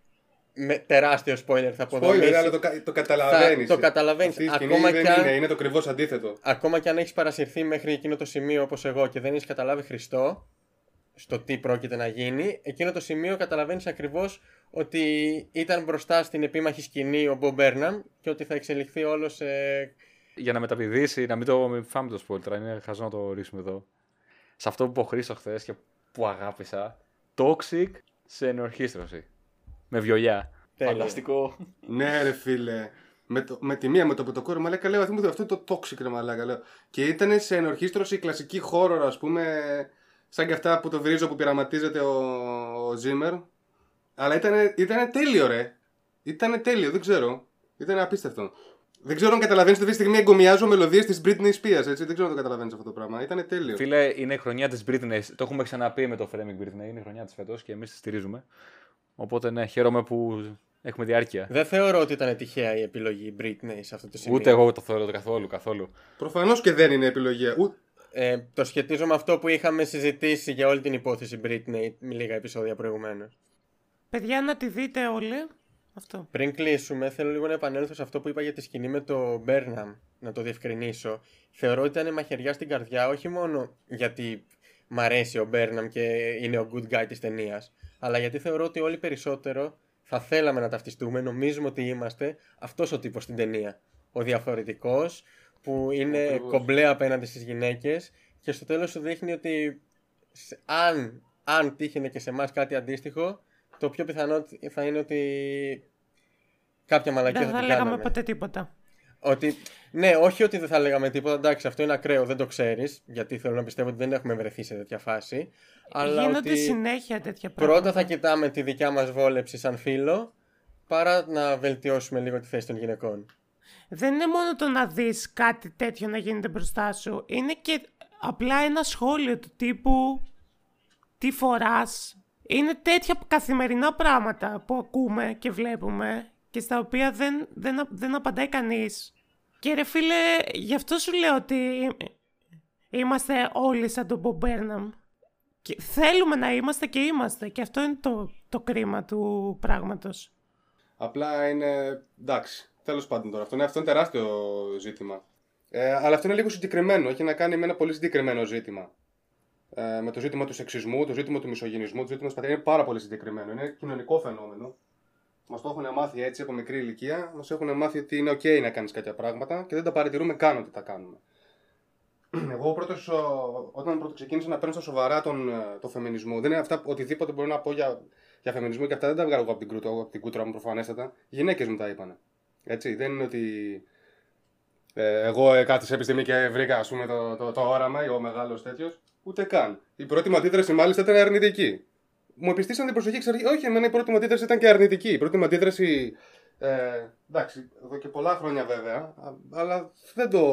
Με τεράστιο spoiler θα αποδομήσει. Spoiler, αλλά το, το καταλαβαίνεις. Το καταλαβαίνεις. Ακόμα δεν και αν, είναι, είναι το ακριβώς αντίθετο. Ακόμα και αν έχεις παρασυρθεί μέχρι εκείνο το σημείο όπως εγώ και δεν έχεις καταλάβει Χριστό στο τι πρόκειται να γίνει, εκείνο το σημείο καταλαβαίνεις ακριβώς. Ότι ήταν μπροστά στην επίμαχη σκηνή ο Bob Burnham και ότι θα εξελιχθεί όλο σε... Για να μεταπηδήσει, να μην το φάμε το spoiler, είναι χαζό να το ορίσουμε εδώ. Σε αυτό που είπε ο Χρήστος χθες και που αγάπησα, toxic σε ενορχήστρωση. Με βιολιά. Φανταστικό. Ναι ρε φίλε. Με, το, με τη μία, με το πετοκόρι, μαλάκα λέω, αυτό είναι το toxic ρε μαλάκα λέω. Και ήταν σε ενορχήστρωση κλασική χώρο, ας πούμε, σαν και αυτά που το βρίζω που πειραματίζεται ο, ο Zimmer. Αλλά ήτανε, ήτανε τέλειο ρε. Ήτανε τέλειο, δεν ξέρω. Ήτανε απίστευτο. Δεν ξέρω αν καταλαβαίνεις ότι αυτή τη στιγμή εγκομιάζω μελωδίες της Britney Spears, έτσι. Δεν ξέρω αν το καταλαβαίνεις αυτό το πράγμα. Ήταν τέλειο. Φίλε, είναι η χρονιά της Britney. Το έχουμε ξαναπεί με το Framing Britney. Είναι η χρονιά της φέτος και εμείς τη στηρίζουμε. Οπότε ναι, χαίρομαι που έχουμε διάρκεια. Δεν θεωρώ ότι ήταν τυχαία η επιλογή Britney σε αυτό το σημείο. Ούτε εγώ το θεωρώ καθόλου. καθόλου. Προφανώς και δεν είναι επιλογή. Ούτε... Ε, το σχετίζω με αυτό που είχαμε συζητήσει για όλη την υπόθεση Britney λίγα επεισόδια προηγουμένως. Παιδιά, να τη δείτε όλοι. Αυτό. Πριν κλείσουμε, θέλω λίγο να επανέλθω σε αυτό που είπα για τη σκηνή με το Burnham, να το διευκρινίσω. Θεωρώ ότι ήταν μαχαιριά στην καρδιά, όχι μόνο γιατί μ' αρέσει ο Burnham και είναι ο good guy της ταινίας, αλλά γιατί θεωρώ ότι όλοι περισσότερο θα θέλαμε να ταυτιστούμε, νομίζουμε ότι είμαστε αυτός ο τύπος στην ταινία. Ο διαφορετικός, που είναι Ακριβώς. κομπλέ απέναντι στις γυναίκες και στο τέλος σου δείχνει ότι αν, αν τύχαινε και σε εμάς κάτι αντίστοιχο, το πιο πιθανό θα είναι ότι κάποια μαλακία θα την κάναμε. Δεν θα λέγαμε ποτέ τίποτα. Ότι, ναι, όχι ότι δεν θα λέγαμε τίποτα, εντάξει, αυτό είναι ακραίο, δεν το ξέρεις, γιατί θέλω να πιστεύω ότι δεν έχουμε βρεθεί σε τέτοια φάση. Αλλά γίνονται ότι συνέχεια τέτοια πράγματα. Πρώτα θα κοιτάμε τη δικιά μας βόλεψη σαν φίλο, παρά να βελτιώσουμε λίγο τη θέση των γυναικών. Δεν είναι μόνο το να δεις κάτι τέτοιο να γίνεται μπροστά σου, είναι και απλά ένα σχόλιο του τύπου τι φοράς. Είναι τέτοια καθημερινά πράγματα που ακούμε και βλέπουμε και στα οποία δεν, δεν, δεν απαντάει κανείς. Και ρε φίλε, γι' αυτό σου λέω ότι είμαστε όλοι σαν τον Μπομπ Μπέρναμ. Και θέλουμε να είμαστε και είμαστε. Και αυτό είναι το, το κρίμα του πράγματος. Απλά είναι... εντάξει, τέλος πάντων τώρα. Αυτό είναι, αυτό είναι τεράστιο ζήτημα. Ε, αλλά αυτό είναι λίγο συγκεκριμένο. Έχει να κάνει με ένα πολύ συγκεκριμένο ζήτημα. Ε, με το ζήτημα του σεξισμού, το ζήτημα του μισογενισμού, το ζήτημα της πατριαρχίας, είναι πάρα πολύ συγκεκριμένο. Είναι κοινωνικό φαινόμενο. Μας το έχουν μάθει έτσι από μικρή ηλικία. Μας έχουν μάθει ότι είναι OK να κάνεις κάποια πράγματα και δεν τα παρατηρούμε καν ότι τα κάνουμε. Εγώ πρώτος, όταν πρώτο ξεκίνησα να παίρνω στα σοβαρά τον, τον φεμινισμό, δεν είναι αυτά, οτιδήποτε μπορώ να πω για, για φεμινισμό και αυτά δεν τα βγάλω από την, κρούτω, από την κούτρα μου προφανέστατα. Γυναίκες μου τα είπανε. Έτσι, δεν είναι ότι. Ε, εγώ ε, κάθισα επιστήμη και βρήκα ας πούμε, το, το, το όραμα ή ο μεγάλος τέτοιος. Ούτε καν. Η πρώτη μου αντίδραση μάλιστα ήταν αρνητική. Μου επιστήσαν την προσοχή εξ αρχής. Όχι, εμένα η πρώτη μου αντίδραση ήταν και αρνητική. Η πρώτη μου αντίδραση. Ε, εντάξει, εδώ και πολλά χρόνια βέβαια, αλλά δεν το,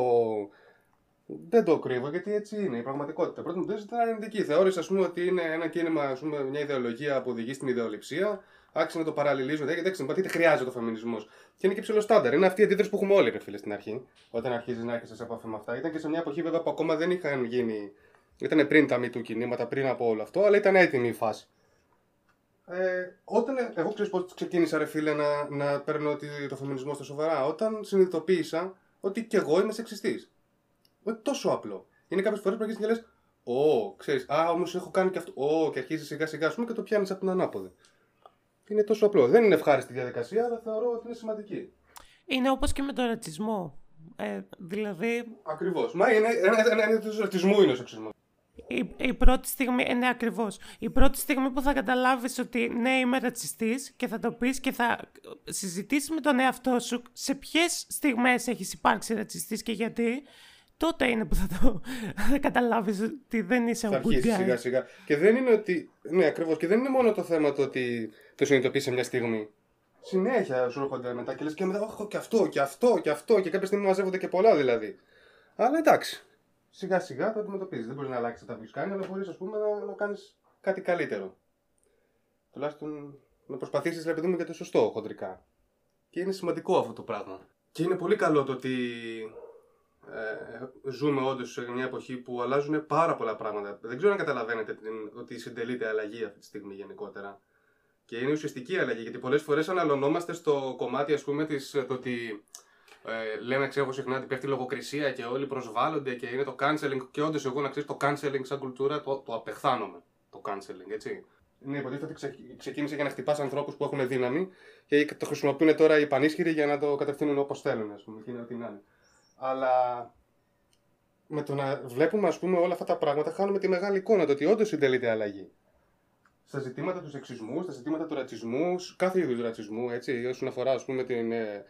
δεν το κρύβω γιατί έτσι είναι η πραγματικότητα. Η πρώτη μου αντίδραση ήταν αρνητική. Θεώρησα ας πούμε, ότι είναι ένα κίνημα, ας πούμε, μια ιδεολογία που οδηγεί στην ιδεολειψία. Άρχισα να το παραλληλίζω. Δεν ξέρω, γιατί χρειάζεται ο φεμινισμός. Και είναι και ψηλό στάνταρ. Είναι αυτή η αντίδραση που έχουμε όλοι, ρε φίλε, στην αρχή. Όταν αρχίζει να έρχεσαι σε επαφή με αυτά. Ήταν και σε μια εποχή βέβαια που ακόμα δεν είχαν γίνει. Ήταν πριν τα MeToo κινήματα, πριν από όλο αυτό, αλλά ήταν έτοιμη η φάση. Ε, όταν, εγώ ξέρεις πώς ξεκίνησα ρε φίλε να, να παίρνω το φεμινισμό στα σοβαρά, όταν συνειδητοποίησα ότι κι εγώ είμαι σεξιστής. Είναι τόσο απλό. Είναι κάποιες φορές που αρχίζεις και λες, ω, ξέρεις, α, όμως έχω κάνει και αυτό, ω, και αρχίζεις σιγά σιγά σου και το πιάνεις από την ανάποδη. Είναι τόσο απλό. Δεν είναι ευχάριστη διαδικασία, αλλά θεωρώ ότι είναι σημαντική. Είναι όπως και με τον ρατσισμό. Ε, δηλαδή... Ακριβώς. Μα είναι ένα είδος ρατσισμού είναι ο σεξισμός. Η, η πρώτη στιγμή, ναι ακριβώς, η πρώτη στιγμή που θα καταλάβεις ότι ναι είμαι ρατσιστής και θα το πεις και θα συζητήσεις με τον εαυτό σου σε ποιες στιγμές έχεις υπάρξει ρατσιστής και γιατί, τότε είναι που θα το θα καταλάβεις ότι δεν είσαι ο good guy. Θα αρχίσεις σιγά σιγά και δεν είναι ότι, ναι ακριβώς και δεν είναι μόνο το θέμα το ότι το συνειδητοποιείς σε μια στιγμή. Συνέχεια σου έρχονται μετά και λες και μετά όχι και αυτό και αυτό και αυτό και κάποια στιγμή μαζεύονται και πολλά δηλαδή. Αλλά εντάξει. Σιγά σιγά το αντιμετωπίζεις. Δεν μπορείς να αλλάξεις τα που κάνει, αλλά μπορείς ας πούμε να, να κάνεις κάτι καλύτερο. Τουλάχιστον να προσπαθήσεις να επιδούμε για το σωστό χοντρικά. Και είναι σημαντικό αυτό το πράγμα. Και είναι πολύ καλό το ότι ε, ζούμε όντως σε μια εποχή που αλλάζουν πάρα πολλά πράγματα. Δεν ξέρω αν καταλαβαίνετε την, ότι συντελείται αλλαγή αυτή τη στιγμή γενικότερα. Και είναι ουσιαστική αλλαγή, γιατί πολλές φορές αναλωνόμαστε στο κομμάτι ας πούμε της, το ότι Ε, λέμε, ξέρω συχνά ότι πέφτει λογοκρισία και όλοι προσβάλλονται και είναι το cancelling. Και όντως, εγώ να ξέρεις το cancelling σαν κουλτούρα το, το απεχθάνομαι. Το cancelling, έτσι. Ναι, υποτίθεται ότι ξε, ξεκίνησε για να χτυπάς ανθρώπους που έχουν δύναμη και το χρησιμοποιούν τώρα οι πανίσχυροι για να το κατευθύνουν όπως θέλουν, ας πούμε, και είναι ό,τι να είναι. Αλλά με το να βλέπουμε, ας πούμε, όλα αυτά τα πράγματα, χάνουμε τη μεγάλη εικόνα το ότι όντως συντελείται αλλαγή. Στα ζητήματα του σεξισμού, στα ζητήματα του ρατσισμού, κάθε είδους ρατσισμού, έτσι, όσον αφορά, ας πούμε, την. Ε,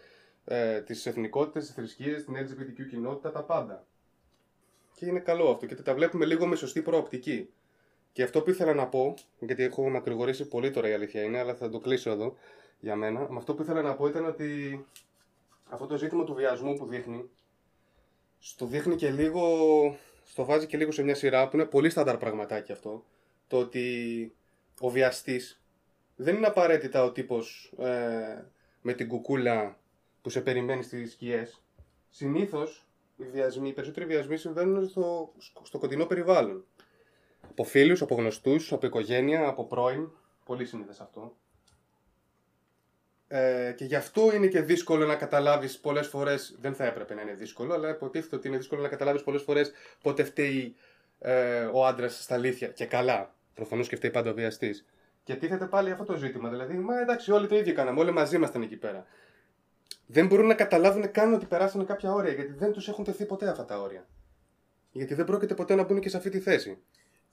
Ε, τις εθνικότητες, τις θρησκείες, την ελ τζι μπι τι κιου κοινότητα, τα πάντα. Και είναι καλό αυτό, γιατί τα βλέπουμε λίγο με σωστή προοπτική. Και αυτό που ήθελα να πω, γιατί έχω μακρηγορήσει πολύ τώρα η αλήθεια είναι, αλλά θα το κλείσω εδώ για μένα. Με αυτό που ήθελα να πω ήταν ότι αυτό το ζήτημα του βιασμού που δείχνει, στο δείχνει και λίγο, στο βάζει και λίγο σε μια σειρά που είναι πολύ στάνταρ πραγματάκι αυτό. Το ότι ο βιαστής δεν είναι απαραίτητα ο τύπος ε, με την κουκούλα που σε περιμένει στις σκιές. Συνήθως οι, βιασμοί, οι περισσότεροι βιασμοί συμβαίνουν στο, στο κοντινό περιβάλλον. Από φίλους, από γνωστούς, από οικογένεια, από πρώην. Πολύ συνήθως αυτό. Ε, και γι' αυτό είναι και δύσκολο να καταλάβεις πολλές φορές. Δεν θα έπρεπε να είναι δύσκολο, αλλά υποτίθεται ότι είναι δύσκολο να καταλάβεις πολλές φορές πότε φταίει ε, ο άντρας στα αλήθεια. Και καλά. Προφανώς και φταίει πάντα ο βιαστής. Και τίθεται πάλι αυτό το ζήτημα. Δηλαδή, μα εντάξει, όλοι το ίδιο κάναμε. Όλοι μαζί ήμασταν εκεί πέρα. Δεν μπορούν να καταλάβουν καν ότι περάσανε κάποια όρια, γιατί δεν τους έχουν τεθεί ποτέ αυτά τα όρια. Γιατί δεν πρόκειται ποτέ να μπουν και σε αυτή τη θέση.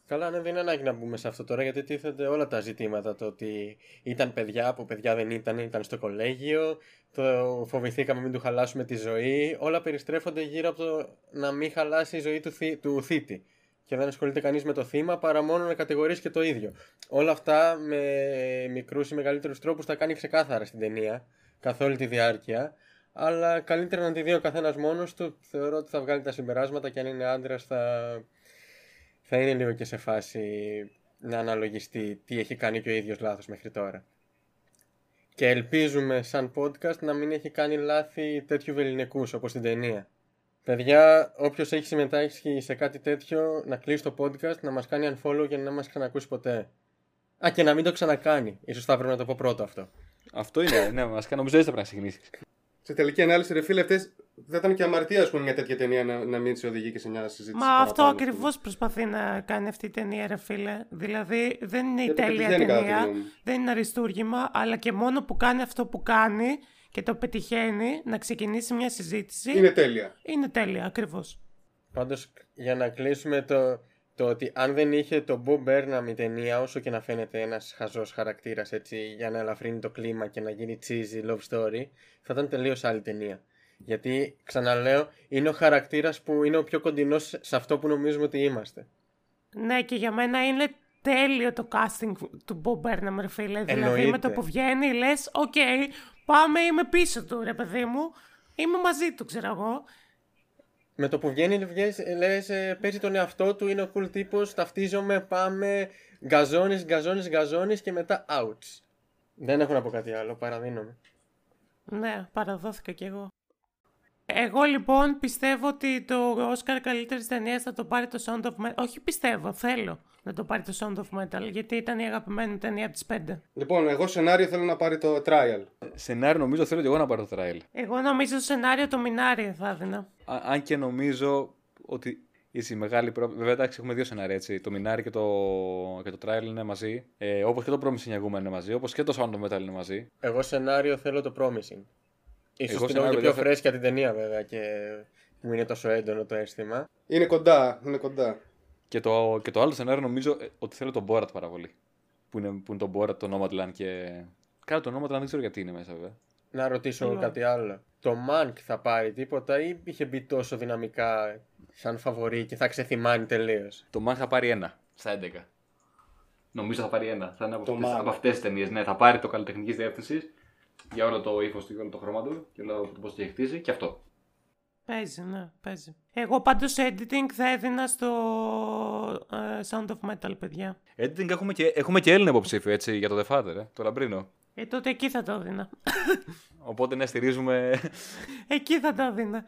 Καλά, ναι, δεν είναι ανάγκη να μπούμε σε αυτό τώρα, γιατί τίθενται όλα τα ζητήματα. Το ότι ήταν παιδιά, που παιδιά δεν ήταν, ήταν στο κολέγιο, το φοβηθήκαμε μην του χαλάσουμε τη ζωή. Όλα περιστρέφονται γύρω από το να μην χαλάσει η ζωή του, θή, του θήτη. Και δεν ασχολείται κανείς με το θύμα παρά μόνο να κατηγορήσει και το ίδιο. Όλα αυτά με μικρούς ή μεγαλύτερους τρόπους τα κάνει ξεκάθαρα στην ταινία, καθ' όλη τη διάρκεια. Αλλά καλύτερα να τη δει ο καθένας μόνος του. Θεωρώ ότι θα βγάλει τα συμπεράσματα και αν είναι άντρας θα... θα είναι λίγο και σε φάση να αναλογιστεί τι έχει κάνει και ο ίδιος λάθος μέχρι τώρα. Και ελπίζουμε σαν podcast να μην έχει κάνει λάθη τέτοιου βεληνικούς όπως την ταινία. Παιδιά, όποιος έχει συμμετάσχει σε κάτι τέτοιο, να κλείσει το podcast, να μας κάνει unfollow και να μας ξανακούσει ποτέ. Α, και να μην το ξανακάνει. Ίσως θα πρέπει να το πω πρώτο αυτό. Αυτό είναι, ναι, μας κάνει νομίζω έτσι θα πρέπει να ξεκινήσεις. Σε τελική ανάλυση, ρε φίλε, αυτές δεν ήταν και αμαρτία, ας πούμε, μια τέτοια ταινία να, να μην σε οδηγεί και σε μια συζήτηση. Μα αυτό ακριβώς προσπαθεί να κάνει αυτή η ταινία, ρε φίλε. Δηλαδή, δεν είναι η τέλεια ταινία, δεν είναι αριστούργημα, αλλά και μόνο που κάνει αυτό που κάνει και το πετυχαίνει να ξεκινήσει μια συζήτηση. Είναι τέλεια. Είναι τέλεια, ακριβώς. Πάντως, για να κλείσουμε το, το ότι αν δεν είχε τον Bob Burnham η ταινία, όσο και να φαίνεται ένας χαζός χαρακτήρας έτσι, για να ελαφρύνει το κλίμα και να γίνει cheesy love story, θα ήταν τελείως άλλη ταινία. Γιατί, ξαναλέω, είναι ο χαρακτήρας που είναι ο πιο κοντινός σε αυτό που νομίζουμε ότι είμαστε. Ναι, και για μένα είναι τέλειο το casting του Bob Burnham, ρε φίλε. Εννοείται. Δηλαδή, με το που βγαίνει, λες, οκ, okay, πάμε, είμαι πίσω του, ρε παιδί μου. Είμαι μαζί του, ξέρω εγώ. Με το που βγαίνει, βγες, λες, παίζει τον εαυτό του, είναι ο cool τύπος, ταυτίζομαι, πάμε, γκαζώνεις, γκαζώνεις, γκαζώνεις και μετά outs. Δεν έχω να πω κάτι άλλο, παραδίνομαι. Ναι, παραδόθηκα κι εγώ. Εγώ λοιπόν πιστεύω ότι το Όσκαρ καλύτερης ταινίας θα το πάρει το Sound of Metal. Όχι πιστεύω, θέλω να το πάρει το Sound of Metal, γιατί ήταν η αγαπημένη ταινία από τις πέντε. Λοιπόν, εγώ σενάριο θέλω να πάρει το Trial. Σενάριο νομίζω θέλω και εγώ να πάρω το Trial. Εγώ νομίζω το σενάριο το Minari θα έδινα. Α, αν και νομίζω ότι η μεγάλη πρόβλημα. Βέβαια, εντάξει, έχουμε δύο σενάρια έτσι. Το Minari και το, και το Trial είναι μαζί. Ε, όπως και το Promising Young Woman είναι μαζί. Όπως και το Sound of Metal είναι μαζί. Εγώ σενάριο θέλω το Promising. Ίσως την έχω και πιο φρέσκια την ταινία βέβαια και μου είναι τόσο έντονο το αίσθημα. Είναι κοντά, είναι κοντά. Και το, και το άλλο σενάριο νομίζω ότι θέλω τον Borat πάρα πολύ. Που είναι, που είναι τον Borat, τον Nomadland και... Κάτω τον Nomadland δεν ξέρω γιατί είναι μέσα βέβαια. Να ρωτήσω yeah. κάτι άλλο. Το Mank θα πάρει τίποτα ή είχε μπει τόσο δυναμικά σαν φαβορί και θα ξεθυμάνει τελείως? Το Mank θα πάρει ένα στα έντεκα. Νομίζω θα πάρει ένα. Θα είναι από, αυτές, από αυτές τις ταινίες. Ναι, θα πάρει το καλλιτεχνικής διεύθυνσης. Για όλο το ύφος του και όλο το χρώμα του και όλο το πώς το έχει χτίσει και αυτό. Παίζει, ναι, παίζει. Εγώ πάντως editing θα έδινα στο uh, Sound of Metal, παιδιά. Editing έχουμε και, έχουμε και Έλληνα υποψήφιο, έτσι, για το The Father, ε, το Λαμπρίνο. Ε, τότε εκεί θα το έδινα. Οπότε να στηρίζουμε... Εκεί θα το έδινα.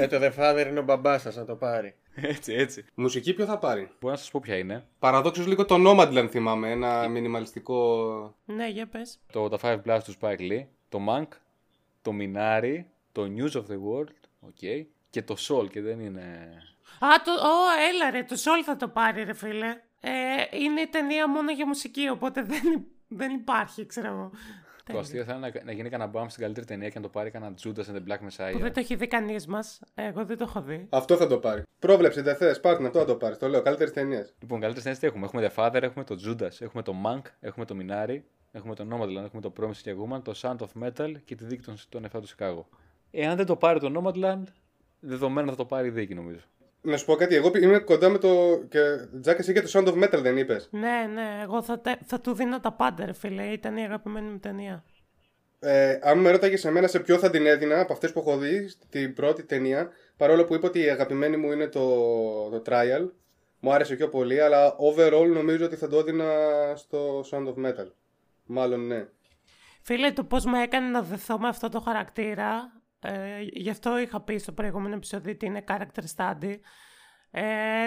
Ε, το The Father είναι ο μπαμπάς σας να το πάρει. Έτσι, έτσι. Μουσική ποιο θα πάρει? Μπορώ να σας πω ποια είναι. Παραδόξως λίγο το Nomadland θυμάμαι, ένα μινιμαλιστικό... Ναι, για πες. Το The Five Blast του Spike Lee, το Mank, το Minari, το News of the World, okay, και το Soul και δεν είναι... Α, το... Ω, έλα ρε, το Soul θα το πάρει ρε φίλε. Ε, είναι η ταινία μόνο για μουσική, οπότε δεν, δεν υπάρχει, ξέρω εγώ. Το αστείο θα είναι να, να γίνει κανένα μπαμ στην καλύτερη ταινία και να το πάρει κανένα Judas and the Black Messiah. Που δεν το έχει δει κανείς μας. Εγώ δεν το έχω δει. Αυτό θα το πάρει. Πρόβλεψε, δεν θες, πάρτε αυτό να το πάρει. Το λέω, καλύτερες ταινίες. Λοιπόν, καλύτερες ταινίες τι έχουμε? Έχουμε The Father, έχουμε το Judas, έχουμε το Mank, έχουμε το Minari, έχουμε το Nomadland, έχουμε το Promising Young Woman, το Sound of Metal και τη δίκη των, των εφτά του Σικάγο. Εάν δεν το πάρει το Nomadland, δεδομένα θα το πάρει η δίκη νομίζω. Να σου πω κάτι, εγώ είμαι κοντά με το. Τζάκα, εσύ και το Sound of Metal δεν είπες? Ναι, ναι, εγώ θα, θα του δίνω τα πάντα, ρε φίλε. Ήταν η αγαπημένη μου ταινία. Ε, αν με ρώταγες εμένα σε ποιο θα την έδινα από αυτές που έχω δει την πρώτη ταινία, παρόλο που είπα ότι η αγαπημένη μου είναι το, το Trial, μου άρεσε πιο πολύ, αλλά overall νομίζω ότι θα το έδινα στο Sound of Metal. Μάλλον ναι. Φίλε, το πώς με έκανε να δεθώ με αυτό το χαρακτήρα, ε, γι' αυτό είχα πει στο προηγούμενο επεισόδιο ότι είναι character study, ε,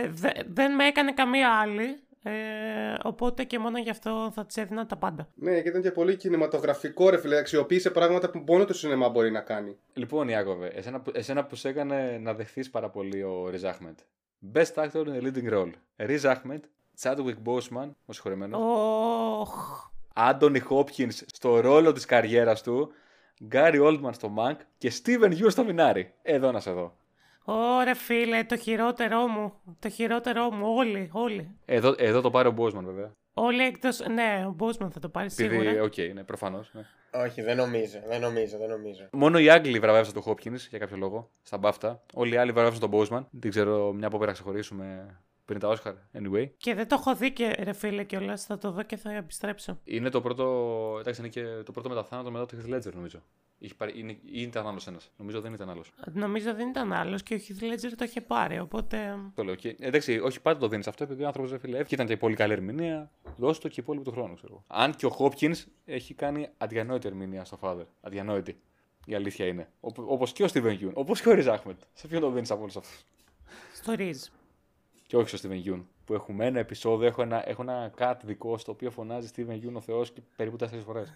δε, δεν με έκανε καμία άλλη. Ε, οπότε και μόνο γι' αυτό θα της έδινα τα πάντα. Ναι, και ήταν και πολύ κινηματογραφικό, ρε φίλε. Αξιοποίησε πράγματα που μόνο το σινεμά μπορεί να κάνει. Λοιπόν, Ιάκωβε, εσένα, εσένα που σε έκανε να δεχθείς πάρα πολύ ο Ριζ Αχμέντ. Best actor in a leading role. Ριζ Αχμέντ, Chadwick Boseman, ο συγχωρημένος. Oh. Anthony Hopkins στο ρόλο της καριέρας του. Gary Oldman στο Mank. Και Steven Yeun στο Minari. Εδώ να σε δω. Ωραία φίλε, το χειρότερό μου, το χειρότερό μου, όλοι, όλοι. Εδώ, εδώ το πάρει ο Boseman βέβαια. Όλοι εκτός, ναι, ο Boseman θα το πάρει σίγουρα. Επειδή, οκ, okay, ναι, προφανώς. Ναι. Όχι, δεν νομίζω, δεν νομίζω, δεν νομίζω. Μόνο οι Άγγλοι βραβεύσαν τον Hopkins για κάποιο λόγο, στα μπάφτα. Όλοι οι άλλοι βραβεύσαν τον Boseman. Δεν ξέρω, μια από πέρα ξεχωρίσουμε πριν τα Oscar, anyway. Και δεν το έχω δει και ρε φίλε κιόλας, θα το δω και θα επιστρέψω. Είναι το πρώτο, εντάξει, είναι και το πρώτο μεταθάνατο μετά το Heath Ledger νομίζω. Πάρει, είναι, ήταν άλλος ένας. Νομίζω δεν ήταν άλλος. Νομίζω δεν ήταν άλλος και ο Heath Ledger το είχε πάρει. Οπότε. Το λέω. Και, εντάξει, όχι πάντα το δίνεις αυτό επειδή ο άνθρωπος δεν φιλεύει. Ήταν και πολύ καλή ερμηνεία. Δώσε το και υπόλοιπο του χρόνου, ξέρω. Αν και ο Hopkins έχει κάνει αδιανόητη ερμηνεία στο Father. Αδιανόητη. Η αλήθεια είναι. Όπως και ο Steven Yeun. Όπως και ο Ριζ Αχμέντ. Σε ποιον το δίνεις από όλους αυτούς? Στο Ριζ. Και όχι στο Steven Yeun. Που έχουμε ένα επεισόδιο, έχω ένα, έχω ένα cut δικό στο οποίο φωνάζει Steven Yeun ο Θεός και περίπου τέσσερις φορές.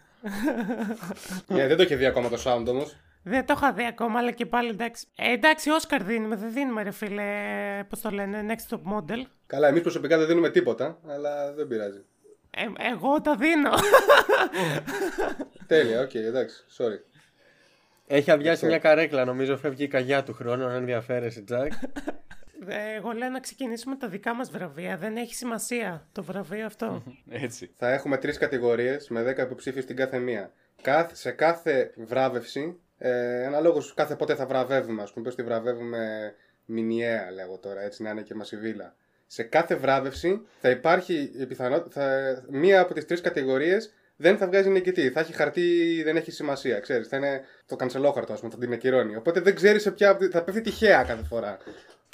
Ναι, δεν το είχε δει ακόμα το sound όμως. Δεν το είχα δει ακόμα, αλλά και πάλι εντάξει. Ε, εντάξει, Oscar δίνουμε, δεν δίνουμε ρε φίλε, πώς το λένε, Next Top Model. Καλά, εμείς προσωπικά δεν δίνουμε τίποτα, αλλά δεν πειράζει. Ε, εγώ τα δίνω. Τέλεια, οκ, okay, εντάξει, sorry. Έχει αδειάσει μια καρέκλα, νομίζω φεύγει η καγιά του χρόνου, αν ενδιαφέρεσαι, Τζακ. Εγώ λέω να ξεκινήσουμε τα δικά μας βραβεία. Δεν έχει σημασία το βραβείο αυτό. Έτσι. Θα έχουμε τρεις κατηγορίες με δέκα υποψήφιους στην κάθε μία. Κάθε, σε κάθε βράβευση, ε, αναλόγως κάθε πότε θα βραβεύουμε, ας πούμε, πώς τη βραβεύουμε μηνιαία, λέγω τώρα, έτσι να είναι και μασιβίλα. Σε κάθε βράβευση θα υπάρχει η πιθανότητα, θα, μία από τις τρεις κατηγορίες δεν θα βγάζει νικητή. Θα έχει χαρτί, δεν έχει σημασία, ξέρεις. Θα είναι το κανσελόχαρτο, ας πούμε, θα την ακυρώνει. Οπότε δεν ξέρεις σε ποια. Θα πέφτει τυχαία κάθε φορά.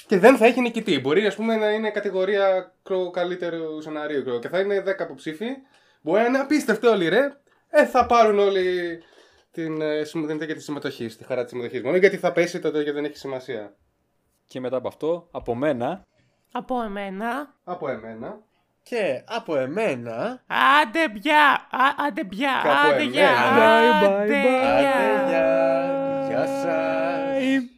Και δεν θα έχει νικητή. Μπορεί ας πούμε, να είναι κατηγορία καλύτερου σεναρίου και θα είναι δέκα υποψήφοι. Μπορεί να είναι απίστευτοι όλοι, ρε. Ε, θα πάρουν όλοι την, την, την, τη συμμετοχή, στη χαρά τη συμμετοχή. Μόνο γιατί θα πέσει τότε και δεν έχει σημασία. Και μετά από αυτό, από μένα. Από εμένα. Από εμένα. Και από εμένα. Άντε πια! Άντε πια! Άντε πια! Γεια σας!